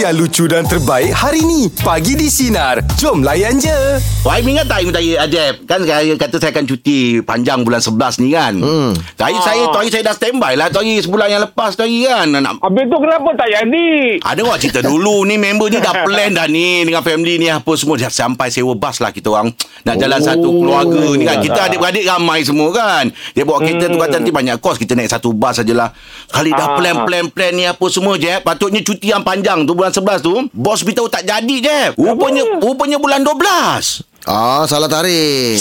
yang lucu dan terbaik hari ni. Pagi di Sinar. Jom layan je. Wahai ingat tak Ibu Taya Ajeb? Kan saya kata saya akan cuti panjang bulan 11 ni kan. Saya dah standby lah tuan hari sebulan yang lepas tuan hari kan. Habis tu kenapa tak jadi? Ada orang cerita dulu ni member ni dah plan dah ni dengan family ni apa semua dah sampai sewa bas lah kita orang. Nak jalan satu keluarga ni kan. Kita adik-beradik ramai semua kan. Dia bawa kereta tu kata nanti banyak kos, kita naik satu bas sajalah. Kali dah plan ni apa semua Jeb. Patutnya cuti yang panjang tu bulan 11 tu bos beritahu tak jadi Jeb. Rupanya bulan 12. Salah tarikh.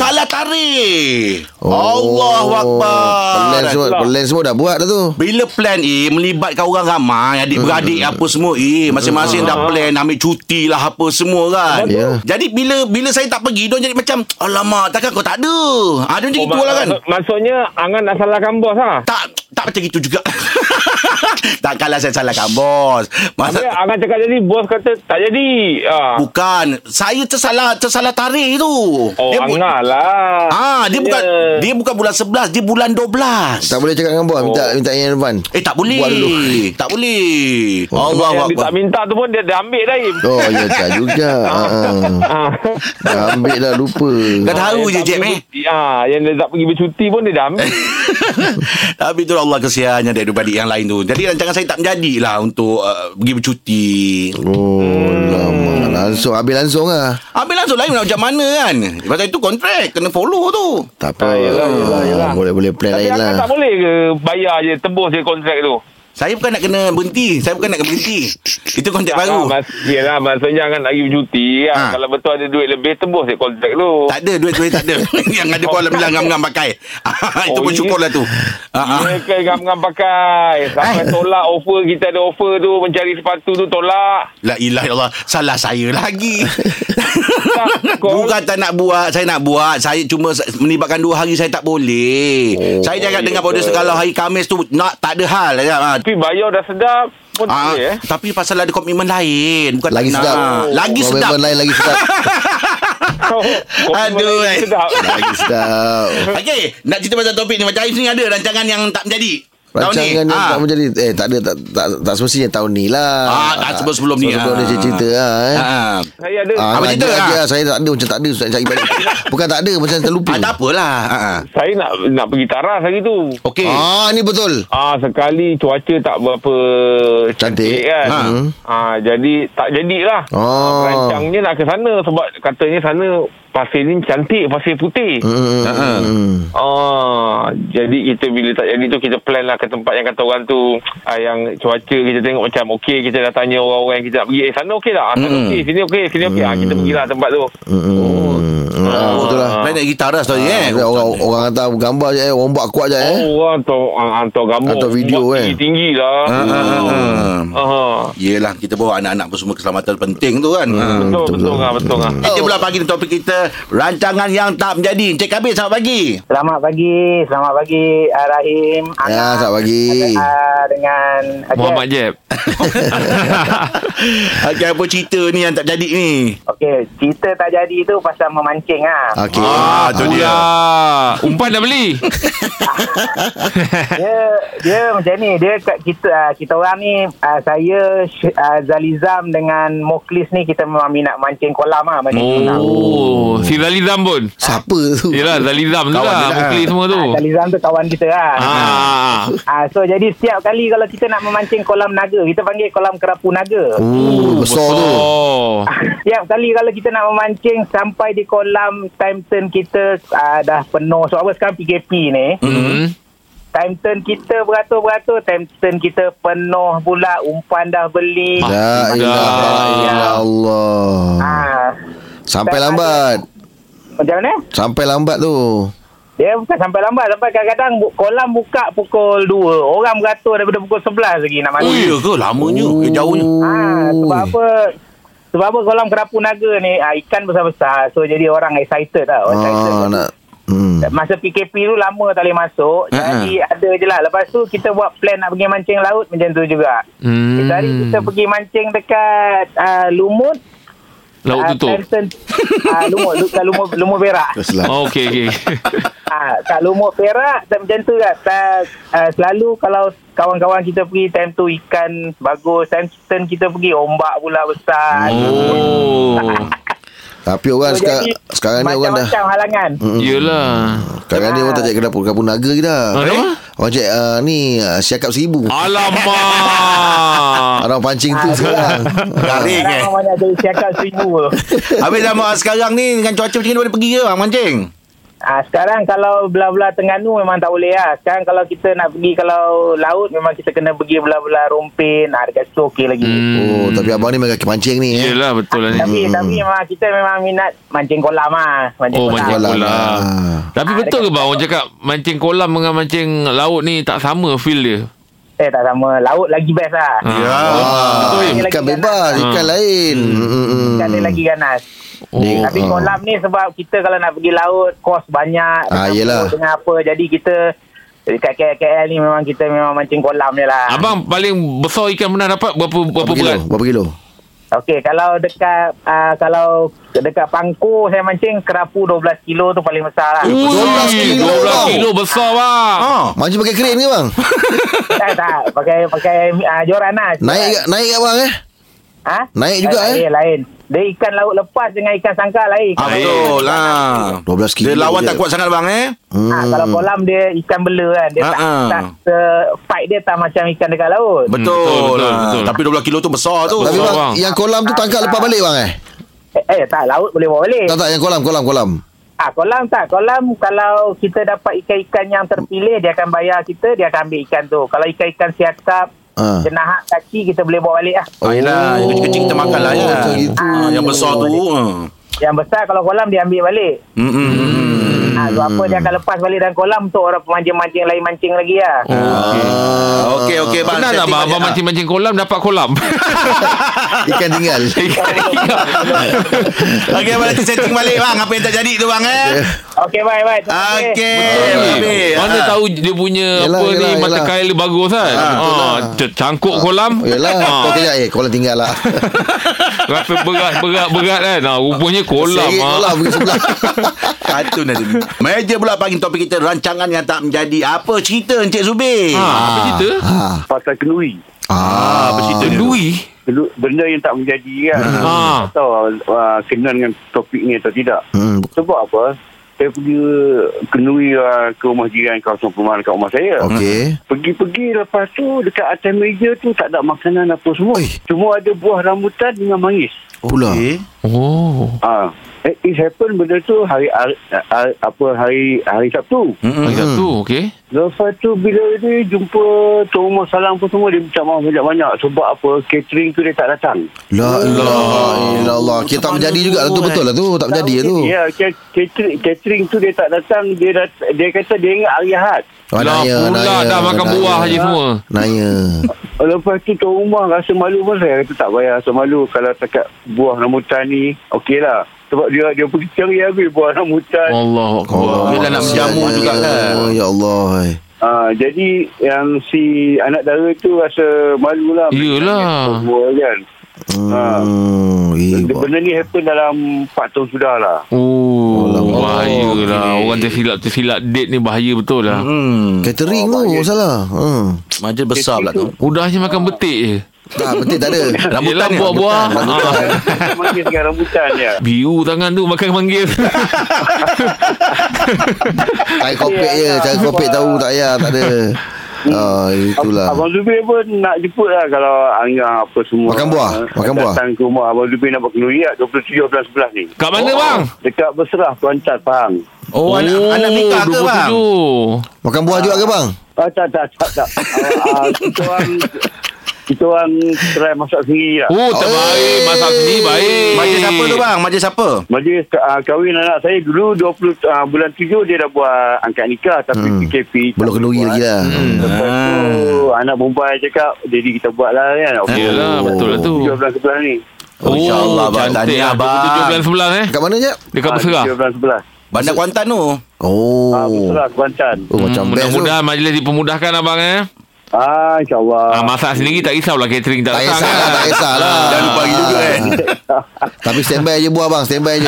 Allahuakbar. Plan semua dah buat dah tu. Bila plan melibatkan orang ramai, adik-beradik apa semua masing-masing dah plan ambil cuti lah apa semua kan. Yeah. Jadi bila saya tak pergi, dia jadi macam alamak takkan kau tak ada. Ada macam gitulah kan. Maksudnya angan nak salahkan bos ah. Tak macam gitu juga. Takkanlah saya salahkan bos. Angan cakap jadi, bos kata tak jadi. Bukan, saya tersalah tarikh itu. Angalah. Dia bukan bulan 11, dia bulan 12. Tak boleh cakap dengan bos, minta yang depan. Tak boleh. Yang dia tak minta tu pun dia dah ambil dah. Tak juga. Dah ambil dah lupa. Kau tahu je Jeb. Yang dia tak pergi bercuti pun dia dah ambil. Tapi tu Allah kesiannya dari adik-adik yang lain tu. Jadi rancangan saya tak menjadilah untuk pergi bercuti. Langsung lain nak macam mana kan. Lepas itu kontrak kena follow tu. Tak apa. Yalah. Boleh plan lain lah. Tak boleh ke bayar je, tebus je kontrak tu? Saya bukan nak kena berhenti. Itu kontrak baru. Yelah, maksudnya jangan lagi bercuti. Kalau betul ada duit lebih, tebus je kontrak tu. Tak ada, duit tak ada. Yang ada pun bilang ngam-ngam pakai. Itu pun syukurlah tu. Mereka ngam-ngam pakai. Sampai tolak offer, kita ada offer tu, mencari sepatu tu tolak. La ilah ya Allah, salah saya lagi. Bukan tak nak buat, saya nak buat. Saya cuma melibatkan 2 hari saya tak boleh. Saya jangan dengar pada kalau hari Khamis tu nak tak ada hal. Tapi bayar dah sedap pun boleh. Tapi pasal ada komitmen lain. Bukan lagi sedap. Lagi sedap. Aduh. Lagi sedap. Okey, nak cerita pasal topik ni. Macam Arif ni ada rancangan yang tak menjadi. Rancangan yang tak menjadi. Tak semestinya tahun ni lah. Sebelum ni dia cerita lah. Saya ada. Saya tak ada. Macam tak ada. Bukan tak ada, macam terlupa. Tak apalah. Saya nak pergi taras hari tu. Okey. Ni betul. Sekali cuaca tak berapa cantik kan. Jadi tak jadilah. Rancangnya nak ke sana sebab katanya sana pasir ni cantik, pasir putih. Jadi kita bila tak jadi tu kita plan lah ke tempat yang kata orang tu yang cuaca kita tengok macam okey. Kita dah tanya orang-orang yang kita nak pergi, sana okey tak? Sana okey, sini okey, sini okey. Kita pergilah tempat tu. Betul lah. Main nak gitaras tadi orang hantar gambar je, ombak kuat je. Orang hantar gambar, hantar video tinggi lah. Yelah, kita bawa anak-anak pun semua, keselamatan penting tu kan. Betul. Kita pula pagi ni topik kita rancangan yang tak menjadi. Encik Kabir, selamat pagi Rahim. Selamat pagi dengan Muhammad Jeb. Okey, apa cerita ni yang tak jadi ni? Okey, cerita tak jadi tu pasal memancing Okey. Tu dia. Umpan dah beli. Dia macam ni, dia kita orang ni, saya Zalizam dengan Moklis ni, kita memang minat mancing kolam mancing kolam. Si Zalizam pun. Siapa tu? Yalah, Zalizam tu lah, Moklis semua tu. Zalizam tu kawan kita So jadi setiap kali kalau kita nak memancing kolam naga, kita panggil kolam kerapu naga. Besar tu. Setiap kali kalau kita nak memancing, sampai di kolam time turn kita dah penuh. So apa sekarang PKP ni? Time turn kita beratur-beratur, time turn kita penuh pula, umpan dah beli. Ya Allah. Sampai lambat. Macam mana? Sampai lambat tu. Dia bukan sampai lambat. Sampai kadang-kadang kolam buka pukul 2. Orang beratur daripada pukul 11 lagi nak mancing. Ya ke? Lamanya ke jauhnya? Sebab apa kolam kerapu naga ni, ikan besar-besar. So jadi orang excited tau. Masa PKP tu lama tak boleh masuk. Jadi ada je lah. Lepas tu kita buat plan nak pergi mancing laut macam tu juga. Kita pergi mancing dekat Lumut. Laut tutup. Lumur perak. Okey, okey. Tak lumur perak, tak macam tu lah. Selalu kalau kawan-kawan kita pergi time tu ikan bagus, time kita pergi ombak pula besar. Oh. Tapi orang sekarang ni orang dah macam halangan. Iyalah. Sekarang ni orang tak cek kedapun naga ke dah. Orang cek ni siakap 1000. Alamak. Orang pancing tu sekarang. Garing eh. Orang mana ada siakap 1000 tu. Habis dah sekarang ni dengan cuaca macam ni boleh pergi ke orang mancing? Sekarang kalau belah-belah Terengganu memang tak boleh lah. Sekarang kalau kita nak pergi kalau laut memang kita kena pergi belah-belah Rompin, harga tu okey lagi. Oh, tapi abang ni memang mancing ni. Yelah, betul lah ni. Tapi memang kita memang minat mancing kolam lah. Mancing kolam. Tapi betul ke bang orang cakap mancing kolam dengan mancing laut ni tak sama feel dia? Tak sama. Laut lagi best lah. Ikan bebas, ikan lain. Ikan dia lagi ganas. Tapi kolam ni sebab kita kalau nak pergi laut kos banyak dengan apa. Jadi kita dekat KL ni memang kita memang mancing kolam je lah. Abang paling besar ikan pernah dapat berapa berat? Berapa kilo? Okey, kalau dekat Pangko saya mancing kerapu 12 kilo tu paling besar lah. 12 kilo besar bang. Mancing pakai kren ke bang? tak, pakai joran lah. Naik abang eh? Naik juga lain. Dia ikan laut lepas dengan ikan sangkar lain. Betul lah. 12 kilo. Dia lawan tak kuat sangat bang eh? Kalau kolam dia ikan bela kan. Dia tak fight dia tak macam ikan dekat laut. Betul. Tapi 12 kilo tu besar tu. Tapi bang, yang kolam tu tangkap lepas balik bang eh? Tak, laut boleh bawa balik. Tak, yang kolam. Kolam tak. Kolam kalau kita dapat ikan-ikan yang terpilih dia akan bayar kita, dia akan ambil ikan tu. Kalau ikan-ikan siakap jenahak kaki kita boleh bawa balik lah. Yelah, yang kecil-kecil kita makan lah. Yang besar tu yang besar kalau kolam dia ambil balik. So apa dia akan lepas balik dalam kolam untuk orang pemancing-mancing lain mancing lagi lah. Okey bang. Kenapa abang mancing-mancing kolam dapat kolam? Ikan tinggal. Okey abang nanti setting balik bang apa yang tak jadi tu bang eh. Okey bye. Okey. Mana tahu dia punya mata kail dia bagus kan. Cangkuk kolam. Yalah. Kau kejap kolam tinggal lah. Rasa berat kan. Rupanya kolam. Kolam pergi sebelah. Katun ada. Meja pula pagi topik kita rancangan yang tak menjadi. Apa cerita Encik Zubir? Apa cerita? Pasal kenduri. Bercerita kenduri. Benda yang tak menjadi kan. Atau kena dengan topik ni atau tidak. Sebab apa? Saya pergi kenduri ke rumah jiran kawasan perumahan dekat rumah saya. Okay. Pergi lepas tu dekat atas meja tu tak ada makanan apa semua. Cuma ada buah rambutan dengan manggis. Pula. Okay. It happen benda tu hari Sabtu. Hari Sabtu, okey. Lepas tu bila dia jumpa Tuan Umar Salam pun semua dia minta maaf banyak-banyak sebab apa catering tu dia tak datang. La ilaha illallah. Kita tak menjadi juga tu betul lah tu tak menjadi tu. Ya, catering tu dia tak datang, dia kata dia ingat hari Ahad. Pula dah makan buah je semua. Naya. Lepas tu Tuan Umar rasa malu pun saya kata tak payah rasa malu kalau takat buah rambutan ni okeylah. Sebab dia pergi cari habis buah rambutan. Allah. Dia dah nak menjamu juga kan. Ya Allah. Jadi yang si anak dara tu rasa malu lah. Yelah. Buah kan. Benda ni happen dalam 4 tahun sudah lah. Bahaya lah. Orang tersilap date ni bahaya betul lah. Catering tu salah. Macam besar pula tu. Udahnya makan betik je. Betul tak ada. Rambutan buah-buah. Manggis dengan rambutan dia. Biru tangan tu makan manggis. Cari kopek je. Cari kopek tahu tak payah. Tak ada. Itulah. Abang Zubir pun nak jemput lah kalau anggang apa semua. Makan buah. Datang ke rumah Abang Zubir nak berkenuri lah 27/11 ni. Kat mana bang? Dekat Berserah Kuantan Pahang. Anak nikah ke bang? Makan buah juga ke bang? Tak. Kita orang try masak sendiri lah. Terbaik. Masak sendiri baik. Majlis apa tu bang? Majlis kahwin anak saya dulu 20 bulan 7 dia dah buat angkat nikah. Tapi PKP belum kenduri lagi lah. Lepas tu anak perempuan cakap jadi kita buat lah kan. Yelah betul lah tu 17/11 ni. InsyaAllah abang. Tanya abang 17/11 eh. Dekat mana je? Dekat Berserah 17/11 Bandar Kuantan tu. Berserah Kuantan. Macam best tu. Mudah-mudahan majlis dipermudahkan abang eh. InsyaAllah. Masak sendiri tak risaulah, catering tak datang. Tak risaulah. Jangan lupa pergi juga kan. Tapi standby je buat abang, standby je.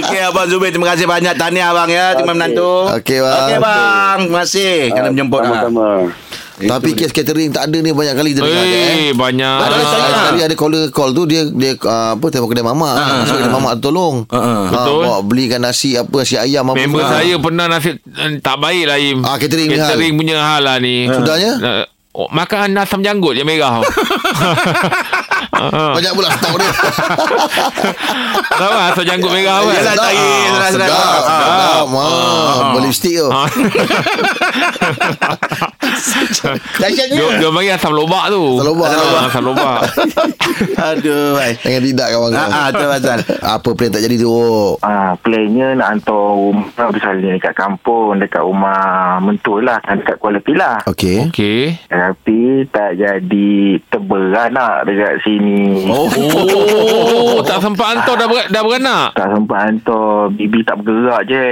Okey abang Zubir, terima kasih banyak. Tahniah abang ya, terima menantu. Okey bang. Okey bang, terima kasih kerana menjemput. Sama-sama. Tapi kes catering tak ada ni banyak kali kita dengar banyak. Tadi ada call tu dia apa tembak kedai mamak. So kedai mamak tolong. Betul. Bawa belikan nasi apa, nasi ayam apa. Member saya pernah nasi tak baik lah Im. Catering punya hal lah ni. Sudahnya makan asam janggut yang merah. Banyak pula setau dia. Sama asam janggut merah apa. Yalah tak kira. Sedap. Berlipstik tu. Dia panggil asam lobak tu. Asam lobak. Aduh, jangan tidak kawan. Apa plan tak jadi tu? Plannya nak hantar rumah misalnya dekat kampung, dekat rumah mentua lah, dekat Kuala Pilah. Okey. Tapi tak jadi, terberanak dekat sini. Oh. Tak sempat hantar, dah beranak. Tak sempat hantar. Baby tak bergerak je.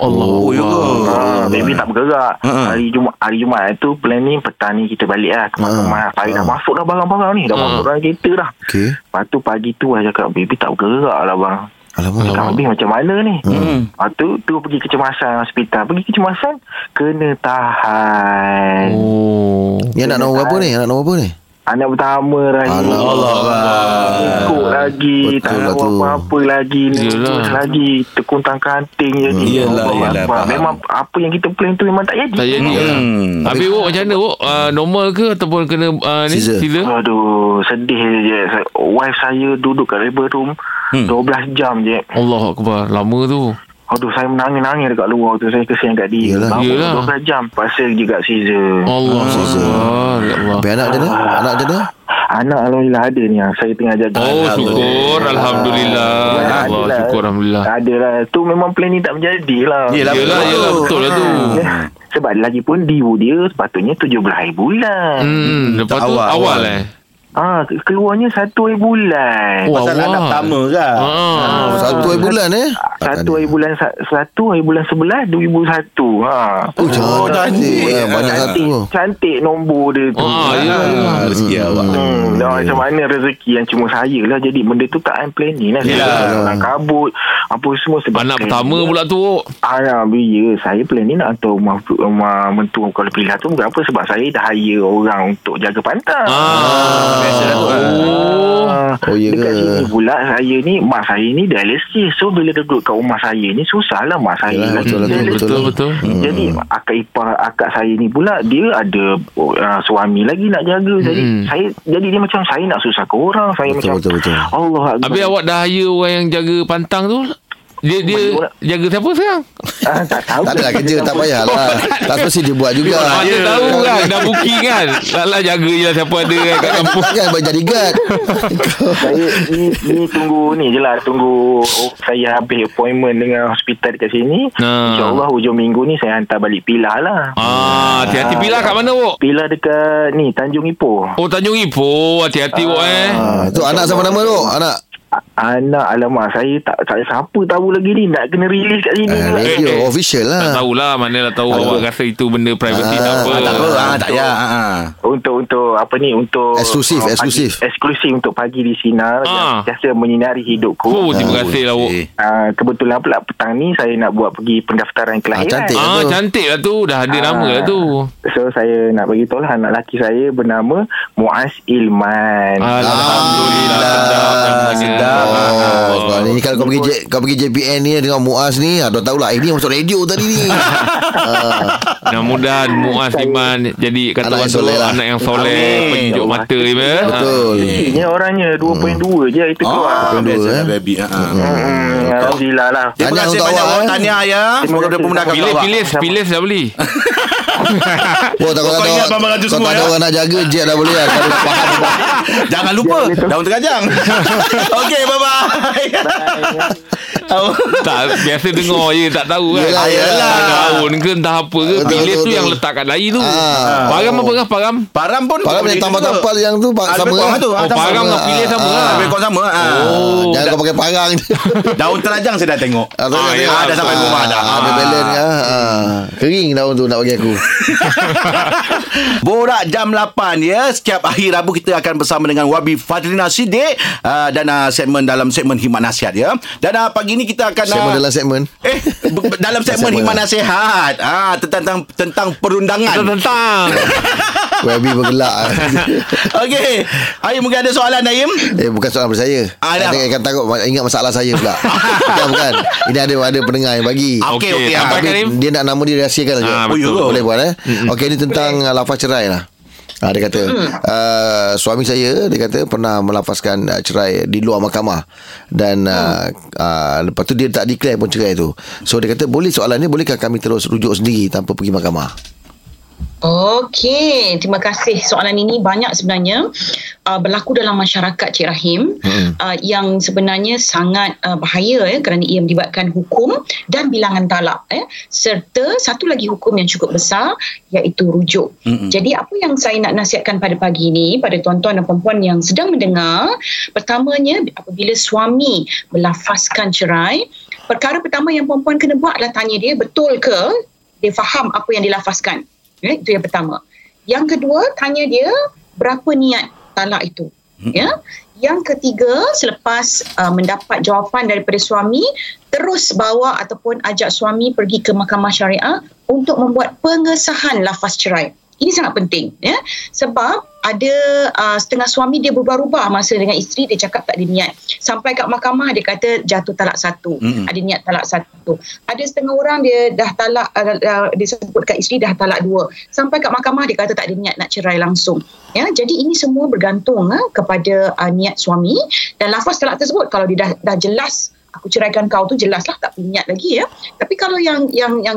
Allah. Baby tak bergerak. Hari Jumaat tu plan ni petang ni kita balik lah ke rumah. Dah masuk dah barang-barang ni. Dah masuk dalam kereta dah. Okay. Lepas tu pagi tu saya cakap baby tak bergerak lah bang. Alamak. Habis macam mana ni? Lepas tu pergi kecemasan hospital. Pergi kecemasan kena tahan. Ni anak nombor berapa ni? Anak pertama lagi. Allah. Ikut lagi. Tak tahu apa-apa lagi. Terus lagi. Terkuntang kanting je. Yelah. Memang apa yang kita plan tu memang tak jadi. Habis Wok macam mana Wok? Normal ke ataupun kena ni? Caesar? Aduh. Sedih je. Wife saya duduk kat labor room 12 jam je. Allah Akbar. Lama tu. Aduh, saya menangis-nangis dekat luar tu. Saya kesian kat dia. Lama 12 jam. Pasal juga Caesar. Allah. Caesar. Habis anak dia dah? Anak Alhamdulillah ada ni. Saya tengah jaga. Syukur. Alhamdulillah. Syukur Alhamdulillah. Adalah. Tu memang plan ni tak menjadi lah. Yelah. Betul lah tu. Sebab lagipun diu dia sepatutnya 17 hari bulan. Lepas tu awal. Keluarnya 1 hari bulan. Pasal anak pertama kan. 1 hari bulan Satu hari bulan 11 2001. Cantik nombor dia tu. Rezeki awak. Macam mana rezeki yang cuma saya lah. Jadi benda tu tak I'm planning lah. Orang kabut apa semua. Anak pertama pula tu. Saya plan ni nak hantar rumah mentua Kuala Pilah tu. Bukan apa, sebab saya dah hire orang untuk jaga pantai. Dekat sini pula saya ni, mak saya ni dialisis. So bila duduk kat rumah saya ni susahlah mak saya. Betul. Jadi akak saya ni pula dia ada suami lagi nak jaga. Jadi dia macam saya nak susahkan orang. Saya betul. Allah. Habis awak dah hire orang yang jaga pantang tu. Dia jaga siapa sekarang? Tak adalah kerja, tak payahlah. Tak mesti dia buat juga. Dia tahu kan, dah booking kan. Taklah jaga je siapa ada kat kampung. Kan boleh jadi guard. Saya ni tunggu ni je lah. Tunggu saya habis appointment dengan hospital dekat sini. InsyaAllah hujung minggu ni saya hantar balik Pilah lah. Hati-hati Pilah kat mana Wok? Pilah dekat ni, Tanjung Ipoh. Oh Tanjung Ipoh. Hati-hati Wok Tu anak sama nama Wok? Anak alamak saya tak siapa tahu lagi ni nak kena release kat sini pula. Official lah. Tak tahulah, manalah tahu awak rasa itu benda privacy apa. Tak ya. Untuk apa ni, untuk eksklusif untuk Pagi di Sinar biasa menyinari hidupku. Terima kasih lah Wok. Kebetulan pula petang ni saya nak buat pergi pendaftaran kelahiran. Cantik lah tu, dah ada nama lah tu. So saya nak bagi tahu lah anak lelaki saya bernama Muaz Ilman. Alhamdulillah. Ni kalau kau pergi JPN ni dengan Muaz ni, dah tahulah ini masuk radio tadi ni. Mudah-mudahan Muaz Iman jadi kata orang anak yang soleh, penunjuk mata dia. Betul. Ini orangnya 2.2 je itu keluar. Biasa baby. Alhamdulillah lah. Terima kasih banyak orang tahniah ya. Semoga dia memudahkan awak. Pilih dah beli. Oh, kau ingat Bambang Raju semua ya. Kau orang nak jaga je dah boleh lah. Jangan lupa daun terkajang. Okay, bye-bye. tahu. Tak, biasa dengar je, tak tahu kan. Yelah. Tak daun ke, entah apa ke. Bilis tu yang letak kat dahi tu. Param apa kan? Param pun boleh tambah-tambah yang tu sama kan? Oh, param dengan bilis sama lah. Lebih kurang sama. Jangan kau pakai parang. Daun terajang saya dah tengok. Dah sampai rumah dah. Ada balance kan? Kering daun tu nak bagi aku. Borak jam 8 ya. Setiap akhir Rabu kita akan bersama dengan Wabi Fadlina Sidik dan segmen dalam segmen Himat Nasihat ya. Dan pagi ni kita akan segmen dalam segmen dalam segmen Himat Nasihat tentang perundangan. Wabi bergelak. Okey. Ayim mungkin ada soalan Ayim? Bukan soalan bersaya. Saya akan takut ingat masalah saya pula. Bukan. Ini ada pendengar yang bagi. Okey. Dia nak nama dia rahsiakan saja. Boleh buat Okey, ini tentang lafaz cerai lah. Dia kata suami saya, dia kata pernah melafazkan cerai di luar mahkamah. Dan lepas tu dia tak declare pun cerai tu. So dia kata boleh, soalan ni bolehkah kami terus rujuk sendiri tanpa pergi mahkamah? Okey, terima kasih. Soalan ini banyak sebenarnya berlaku dalam masyarakat Cik Rahim yang sebenarnya sangat bahaya kerana ia melibatkan hukum dan bilangan talak serta satu lagi hukum yang cukup besar iaitu rujuk. Jadi apa yang saya nak nasihatkan pada pagi ini pada tuan-tuan dan puan-puan yang sedang mendengar, pertamanya apabila suami melafazkan cerai, perkara pertama yang puan-puan kena buat adalah tanya dia betul ke dia faham apa yang dilafazkan. Itu yang pertama. Yang kedua, tanya dia berapa niat talak itu. Yang ketiga, selepas mendapat jawapan daripada suami, terus bawa ataupun ajak suami pergi ke mahkamah syariah untuk membuat pengesahan lafaz cerai. Ini sangat penting sebab ada setengah suami dia berubah-ubah masa dengan isteri, dia cakap tak ada niat. Sampai kat mahkamah dia kata jatuh talak satu, ada niat talak satu. Ada setengah orang dia dah talak, dia sebut kat isteri dah talak dua. Sampai kat mahkamah dia kata tak ada niat nak cerai langsung. Jadi ini semua bergantung kepada niat suami dan lafaz talak tersebut. Kalau dia dah jelas aku ceraikan kau tu, jelaslah tak punya niat lagi Tapi kalau yang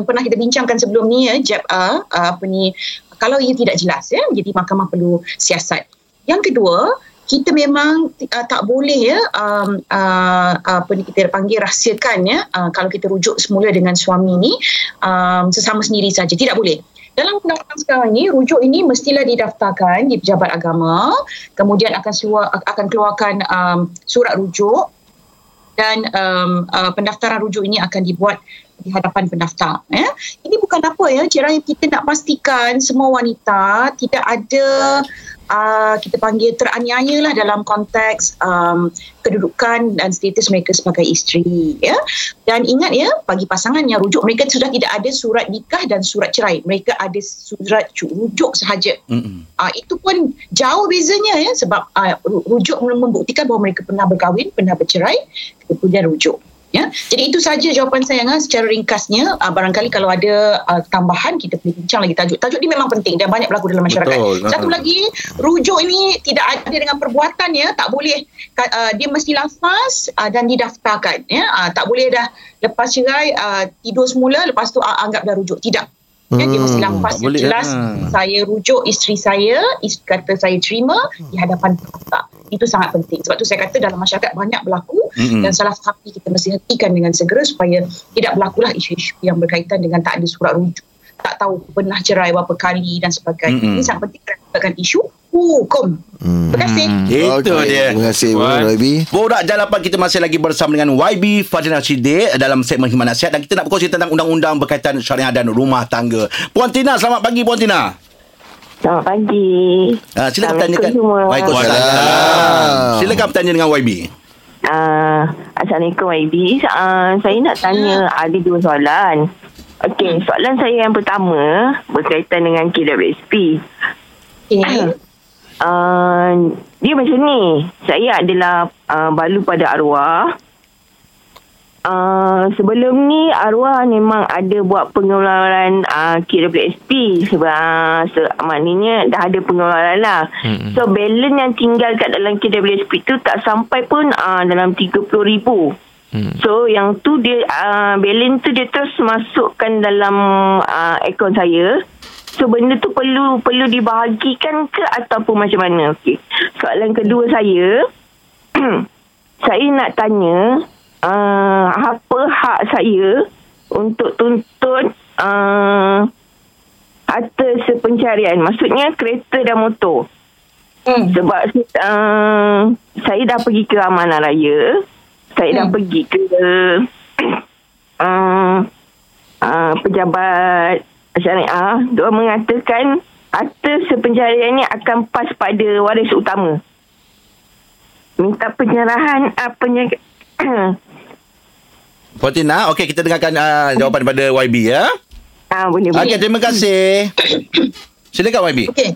pernah kita bincangkan sebelum ni kalau ia tidak jelas jadi mahkamah perlu siasat. Yang kedua, kita memang tak boleh apa ni kita panggil rahsiakan kalau kita rujuk semula dengan suami ni sesama sendiri saja, tidak boleh. Dalam undang-undang sekarang ni, rujuk ini mestilah didaftarkan di Pejabat Agama, kemudian akan keluarkan surat rujuk. Dan pendaftaran rujuk ini akan dibuat di hadapan pendaftar. Ini bukan apa Cik Rahim, kita nak pastikan semua wanita tidak ada kita panggil teraniaya lah dalam konteks kedudukan dan status mereka sebagai isteri. Dan ingat bagi pasangan yang rujuk, mereka sudah tidak ada surat nikah dan surat cerai. Mereka ada surat rujuk sahaja. Itu pun jauh bezanya sebab rujuk membuktikan bahawa mereka pernah berkahwin, pernah bercerai, kemudian rujuk. Jadi itu saja jawapan saya secara ringkasnya. Barangkali kalau ada tambahan, kita boleh bincang lagi tajuk ni. Memang penting dan banyak berlaku dalam masyarakat. Betul. Satu lagi, rujuk ini tidak ada dengan perbuatan. Tak boleh, dia mesti lafaz dan didaftarkan. Tak boleh dah lepas cerai tidur semula, lepas tu anggap dah rujuk. Tidak. Dia mesti lafaz jelas. Saya rujuk isteri saya, isteri kata saya terima di hadapan pendaftar. Itu sangat penting. Sebab tu saya kata dalam masyarakat banyak berlaku dan salah faham kita mesti hentikan dengan segera supaya tidak berlakulah isu-isu yang berkaitan dengan tak ada surat rujuk, tak tahu pernah cerai berapa kali dan sebagainya. Ini sangat penting kerana bukan isu hukum. Terima kasih. Itu dia. Terima kasih YB. Borak Jalapan, kita masih lagi bersama dengan YB Fadilah Sidik dalam segmen Himat Nasihat dan kita nak berkongsi tentang undang-undang berkaitan syariah dan rumah tangga. Puan Tina, selamat pagi Puan Tina. Selamat pagi. Silakan tanyakan. Waalaikumsalam. Silakan bertanya dengan YB. Assalamualaikum YB. Saya nak tanya ada dua soalan. Okey, soalan saya yang pertama berkaitan dengan KWSP. Dia macam ni. Saya adalah balu pada arwah. Sebelum ni arwah memang ada buat pengeluaran KWSP. Sebab maknanya dah ada pengeluaran lah. So balance yang tinggal kat dalam KWSP tu tak sampai pun dalam RM30,000. So yang tu dia balance tu dia terus masukkan dalam akaun saya. So benda tu perlu dibahagikan ke ataupun macam mana? Okey. Soalan kedua saya, saya nak tanya apa hak saya untuk tuntut harta sepencarian, maksudnya kereta dan motor. Sebab saya dah pergi ke Amanah Raya, saya dah pergi ke pejabat syariah, dia mengatakan harta sepencariannya akan pas pada waris utama. Minta penyerahan Puan Tina, okey, kita dengarkan jawapan daripada YB ya. Boleh. Okey, terima kasih. Silakan YB. Okey.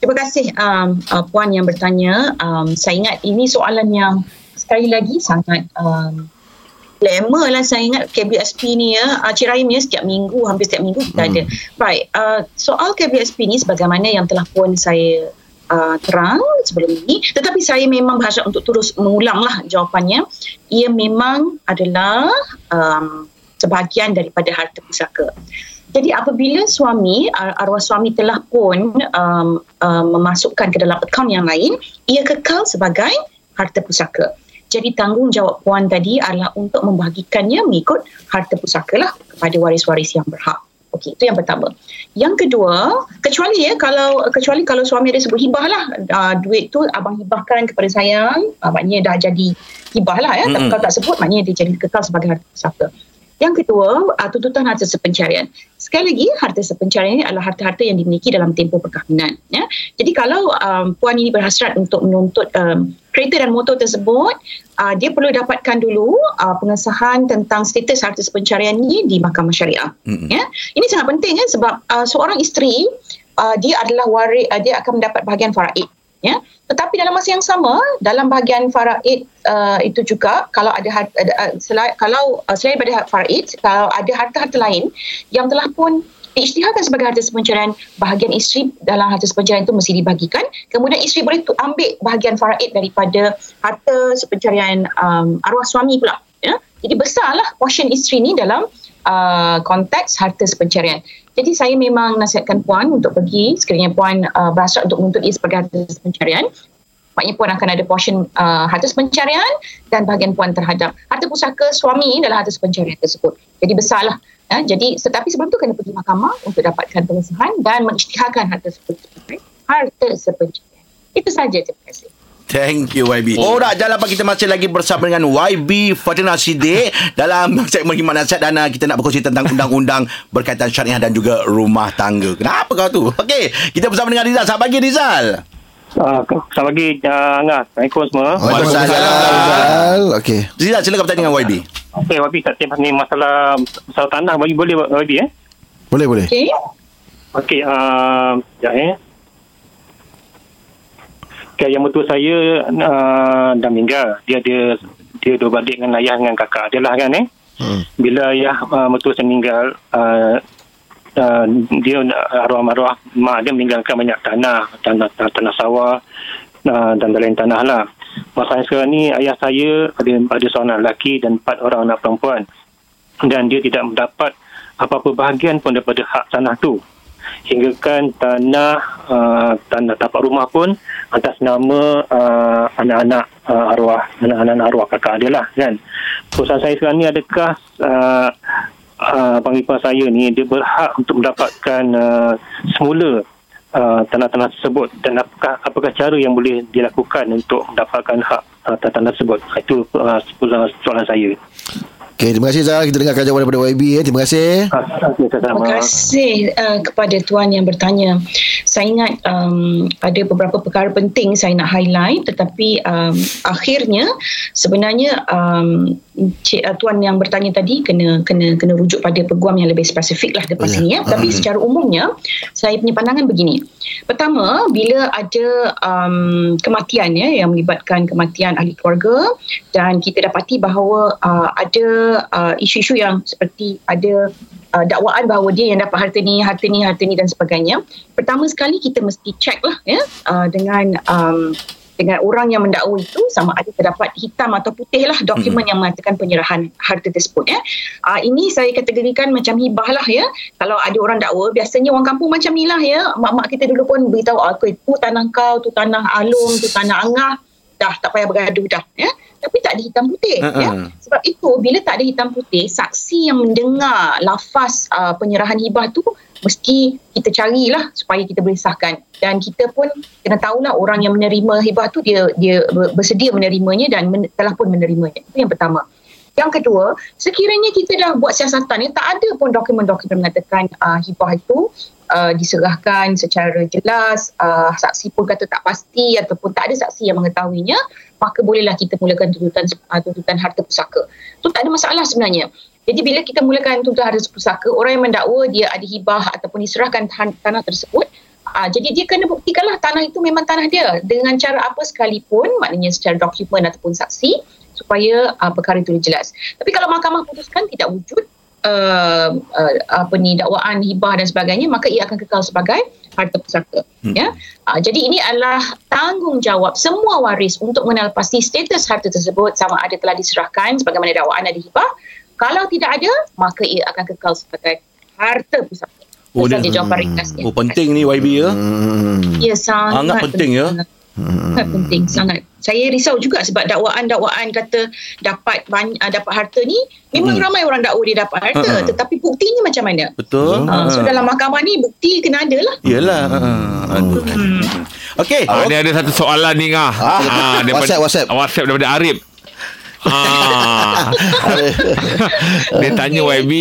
Terima kasih puan yang bertanya. Saya ingat ini soalan yang sekali lagi sangat lama lah saya ingat KWSP ni ya, ceraimnya setiap minggu, hampir setiap minggu kita ada. Baik, soal KWSP ni sebagaimana yang telah puan saya terang sebelum ini, tetapi saya memang berhasrat untuk terus mengulang lah jawapannya. Ia memang adalah sebahagian daripada harta pusaka. Jadi apabila suami, arwah suami telah pun memasukkan ke dalam akaun yang lain, ia kekal sebagai harta pusaka. Jadi tanggungjawab puan tadi adalah untuk membahagikannya mengikut harta pusaka lah kepada waris-waris yang berhak. Okey, itu yang pertama. Yang kedua, kecuali kalau suami ada sebut hibah lah, duit tu abang hibahkan kepada saya, maknanya dah jadi hibah lah ya. Tapi kalau tak sebut, maknanya dia jadi kekal sebagai harta pusaka. Yang kedua, tuntutan harta sepencarian. Sekali lagi, harta sepencarian ini adalah harta-harta yang dimiliki dalam tempoh perkahwinan. Ya? Jadi kalau puan ini berhasrat untuk menuntut kereta dan motor tersebut, dia perlu dapatkan dulu pengesahan tentang status harta sepencarian ini di Mahkamah Syariah. Ya? Ini sangat penting ya, sebab seorang isteri, dia adalah dia akan mendapat bahagian faraid. Ya, tetapi dalam masa yang sama, dalam bahagian faraid itu juga kalau selain daripada faraid, kalau ada harta-harta lain yang telah pun diisytiharkan sebagai harta sepencarian, bahagian isteri dalam harta sepencarian itu mesti dibagikan. Kemudian isteri boleh ambil bahagian faraid daripada harta sepencarian arwah suami pula. Ya? Jadi besarlah portion isteri ni dalam konteks harta sepencarian. Jadi saya memang nasihatkan puan untuk pergi sekiranya puan berhasrat untuk menuntut ia sebagai harta pencarian. Maknanya puan akan ada portion harta pencarian dan bahagian puan terhadap harta pusaka suami dalam harta pencarian tersebut. Jadi besarlah. Jadi tetapi sebelum tu kena pergi mahkamah untuk dapatkan pengesahan dan mengisytiharkan harta sepencarian. Itu saja, terima kasih. Thank you, YB. Alright, jangan lupa kita masih lagi bersama dengan YB Fadlina Sidik dalam segmen Himan Nasihat dan kita nak berkongsi tentang undang-undang berkaitan syariah dan juga rumah tangga. Kenapa kau tu? Okey, kita bersama dengan Rizal. Selamat pagi, Rizal. Selamat pagi, Angah. Assalamualaikum semua. Waalaikumsalam. Okey. Rizal, silakan bertanya dengan YB. Okey, YB, kat ni masalah tanah bagi boleh YB eh? Boleh. Okey. Okey, sekejap yang mertua saya dah meninggal. Dia dua beradik dengan ayah dengan kakak dia lah kan Bila ayah mertua saya meninggal, dia arwah-arwah mak dia meninggalkan banyak tanah sawah dan lain tanah lah. Masa sekarang ni ayah saya ada seorang lelaki dan 4 orang anak perempuan, dan dia tidak mendapat apa-apa bahagian pun daripada hak tanah tu. Hinggakan tanah tapak rumah pun atas nama anak-anak arwah kakak dia lah kan. Perusahaan saya sekarang ni, adakah abang ipar saya ni dia berhak untuk mendapatkan semula tanah-tanah tersebut, dan apakah cara yang boleh dilakukan untuk mendapatkan hak tanah tersebut? Itu soalan saya. Okay, terima kasih Zal. Kita dengarkan jawapan daripada YB. Terima kasih. Terima kasih kepada tuan yang bertanya. Saya ingat ada beberapa perkara penting saya nak highlight, tetapi akhirnya sebenarnya tuan yang bertanya tadi kena rujuk pada peguam yang lebih spesifik lah lepas ini ya. Tapi secara umumnya saya punya pandangan begini. Pertama, bila ada kematian ya, yang melibatkan kematian ahli keluarga, dan kita dapati bahawa ada isu-isu yang seperti ada dakwaan bahawa dia yang dapat harta ni dan sebagainya. Pertama sekali kita mesti cek lah ya, dengan orang yang mendakwa itu sama ada terdapat hitam atau putih lah dokumen yang mengatakan penyerahan harta tersebut ya. Ini saya kategorikan macam hibah lah ya. Kalau ada orang dakwa, biasanya orang kampung macam ni lah ya, mak-mak kita dulu pun beritahu, aku tu tanah kau, tu tanah alung, tu tanah angah. dah, tak payah bergaduh dah, ya. Tapi tak ada hitam putih, ya. Sebab itu bila tak ada hitam putih, saksi yang mendengar lafaz penyerahan hibah tu mesti kita carilah supaya kita boleh sahkan. Dan kita pun kena tahulah orang yang menerima hibah tu dia bersedia menerimanya dan telah pun menerimanya. Itu yang pertama. Yang kedua, sekiranya kita dah buat siasatan yang tak ada pun dokumen-dokumen mengatakan hibah itu diserahkan secara jelas, saksi pun kata tak pasti ataupun tak ada saksi yang mengetahuinya, maka bolehlah kita mulakan tuntutan harta pusaka. Itu tak ada masalah sebenarnya. Jadi bila kita mulakan tuntutan harta pusaka, orang yang mendakwa dia ada hibah ataupun diserahkan tanah tersebut, jadi dia kena buktikanlah tanah itu memang tanah dia dengan cara apa sekalipun, maknanya secara dokumen ataupun saksi, supaya perkara itu jelas. Tapi kalau mahkamah putuskan tidak wujud dakwaan hibah dan sebagainya, maka ia akan kekal sebagai harta pusaka. Ya? Jadi ini adalah tanggungjawab semua waris untuk mengenal pasti status harta tersebut sama ada telah diserahkan sebagaimana dakwaan ada hibah. Kalau tidak ada, maka ia akan kekal sebagai harta pusaka. Oh, dan, penting ni YB ya. Ya, sangat penting ya. Sangat penting, sangat. Saya risau juga sebab dakwaan-dakwaan kata dapat harta ni, memang ramai orang dakwa dia dapat harta, tetapi buktinya macam mana? Betul. So dalam mahkamah ni bukti kena ada lah. Yalah. Okey. Ni ada satu soalan ni Ngah. Daripada WhatsApp daripada Arif. Dia tanya YB,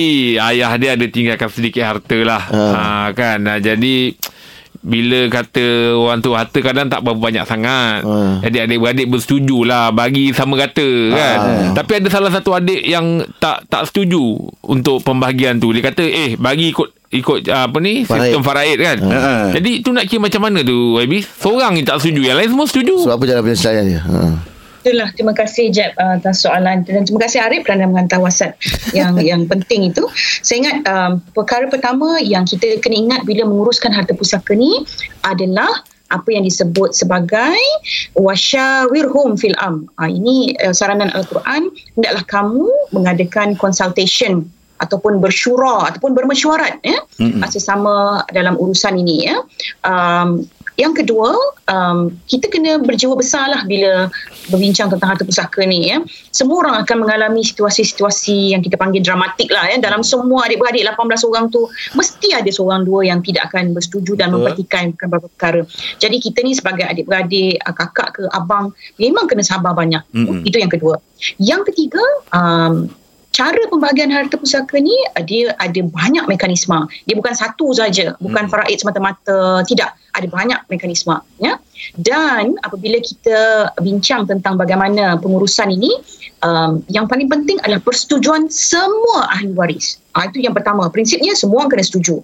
ayah dia ada tinggalkan sedikit harta lah, kan. Jadi bila kata orang tu harta kadang tak berapa banyak sangat, jadi adik-beradik bersetuju lah bagi sama rata, kan. Tapi ada salah satu adik yang tak setuju untuk pembahagian tu. Dia kata bagi ikut sistem faraid, kan. Jadi tu nak kira macam mana tu YB? Seorang yang tak setuju, yang lain semua setuju. Sebab apa jalan penyelesaian dia? Itulah, terima kasih Jeb atas soalan, dan terima kasih Arif kerana menghantar WhatsApp yang penting itu. Saya ingat perkara pertama yang kita kena ingat bila menguruskan harta pusaka ni adalah apa yang disebut sebagai wasyawirhum fil am. Ini saranan Al-Quran, hendaklah kamu mengadakan consultation ataupun bersyura ataupun bermesyuarat, ya, sesama dalam urusan ini, ya. Yang kedua, kita kena berjiwa besarlah bila berbincang tentang harta pusaka ni, ya. Semua orang akan mengalami situasi-situasi yang kita panggil dramatik lah, ya. Dalam semua adik-beradik 18 orang tu, mesti ada seorang dua yang tidak akan bersetuju dan mempertikaikan beberapa perkara. Jadi kita ni sebagai adik-beradik, kakak ke abang, memang kena sabar banyak. Itu yang kedua. Yang ketiga, cara pembahagian harta pusaka ni, dia ada banyak mekanisme. Dia bukan satu saja, bukan faraid semata-mata, tidak. Ada banyak mekanisme, ya. Dan apabila kita bincang tentang bagaimana pengurusan ini, yang paling penting adalah persetujuan semua ahli waris. Itu yang pertama. Prinsipnya semua kena setuju.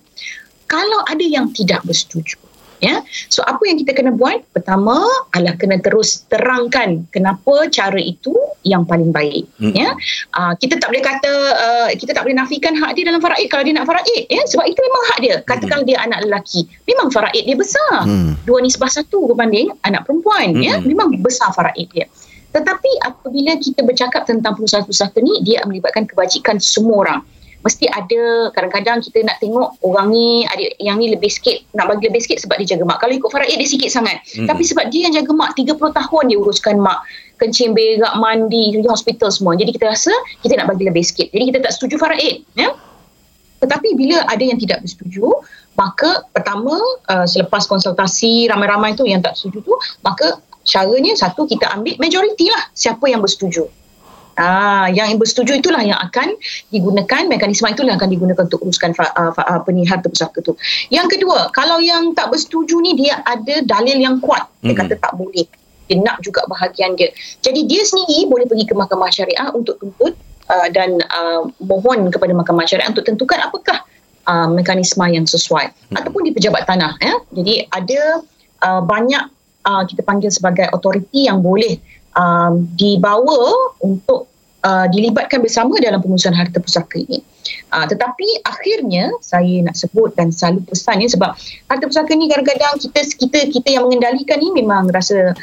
Kalau ada yang tidak bersetuju, ya. So apa yang kita kena buat? Pertama adalah kena terus terangkan kenapa cara itu yang paling baik, ya. Kita tak boleh kata kita tak boleh nafikan hak dia dalam faraid kalau dia nak faraid, ya, sebab itu memang hak dia. Katakan dia anak lelaki, memang faraid dia besar, 2:1 berbanding anak perempuan, ya, memang besar faraid dia. Tetapi apabila kita bercakap tentang pusaka-pusaka ni, dia melibatkan kebajikan semua orang. Mesti ada, kadang-kadang kita nak tengok orang ni, adik yang ni lebih sikit, nak bagi lebih sikit sebab dia jaga mak. Kalau ikut faraid dia sikit sangat, tapi sebab dia yang jaga mak 30 tahun dia uruskan mak, kencing, berak, mandi, hospital semua, jadi kita rasa kita nak bagi lebih sikit, jadi kita tak setuju faraid, ya. Tetapi bila ada yang tidak bersetuju, maka pertama selepas konsultasi ramai-ramai tu yang tak setuju tu, maka caranya satu, kita ambil majoriti lah, siapa yang bersetuju. Yang bersetuju itulah yang akan digunakan, mekanisme itulah yang akan digunakan untuk uruskan harta pusaka tu. Yang kedua, kalau yang tak bersetuju ni dia ada dalil yang kuat, dia kata tak boleh, dia nak juga bahagian dia, jadi dia sendiri boleh pergi ke mahkamah syariah untuk tuntut dan mohon kepada mahkamah syariah untuk tentukan apakah mekanisme yang sesuai, ataupun di pejabat tanah, ya. Jadi ada banyak kita panggil sebagai autoriti yang boleh dibawa untuk dilibatkan bersama dalam pengurusan harta pusaka ini. Tetapi akhirnya saya nak sebut dan selalu pesan ni, sebab harta pusaka ni kadang-kadang kita yang mengendalikan ni memang rasa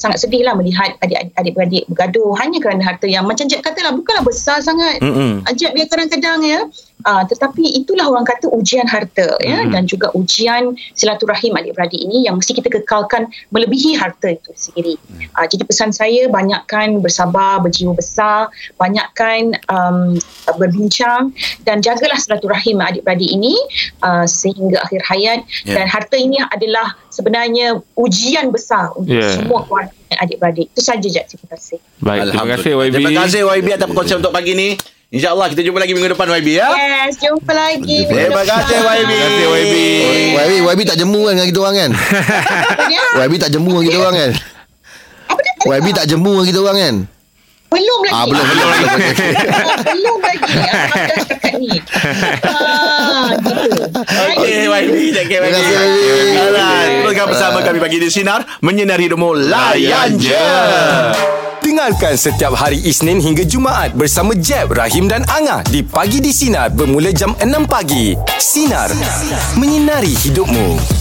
sangat sedih lah melihat adik-beradik bergaduh hanya kerana harta yang macam Jeb katalah bukanlah besar sangat. Jeb dia kadang-kadang ya. Tetapi itulah orang kata ujian harta ya, dan juga ujian silaturahim adik-beradik ini yang mesti kita kekalkan melebihi harta itu sendiri. Jadi pesan saya, banyakkan bersabar, berjiwa besar, banyakkan berbincang dan jagalah silaturahim adik-beradik ini sehingga akhir hayat. Dan harta ini adalah sebenarnya ujian besar untuk semua keluarga adik-beradik. Itu saja je, terima kasih. Baik, terima kasih YB. Terima kasih YB atas perkongsian untuk pagi ni. InsyaAllah kita jumpa lagi minggu depan YB ya. Yes, jumpa lagi. Terima kasih YB. Terima kasih YB. YB tak jemu kan dengan kita orang kan? YB tak jemu dengan kita orang kan? YB tak jemu dengan kita orang kan? Belum lagi. Belum lagi. Macam dekat ni. Okey YB, terima kasih. Teruskan bersama kami Pagi di Sinar, menyinari hidupmu, layan je. Dengarkan setiap hari Isnin hingga Jumaat bersama Jeb, Rahim dan Angah di Pagi di Sinar bermula jam 6 pagi. Sinar, menyinari hidupmu.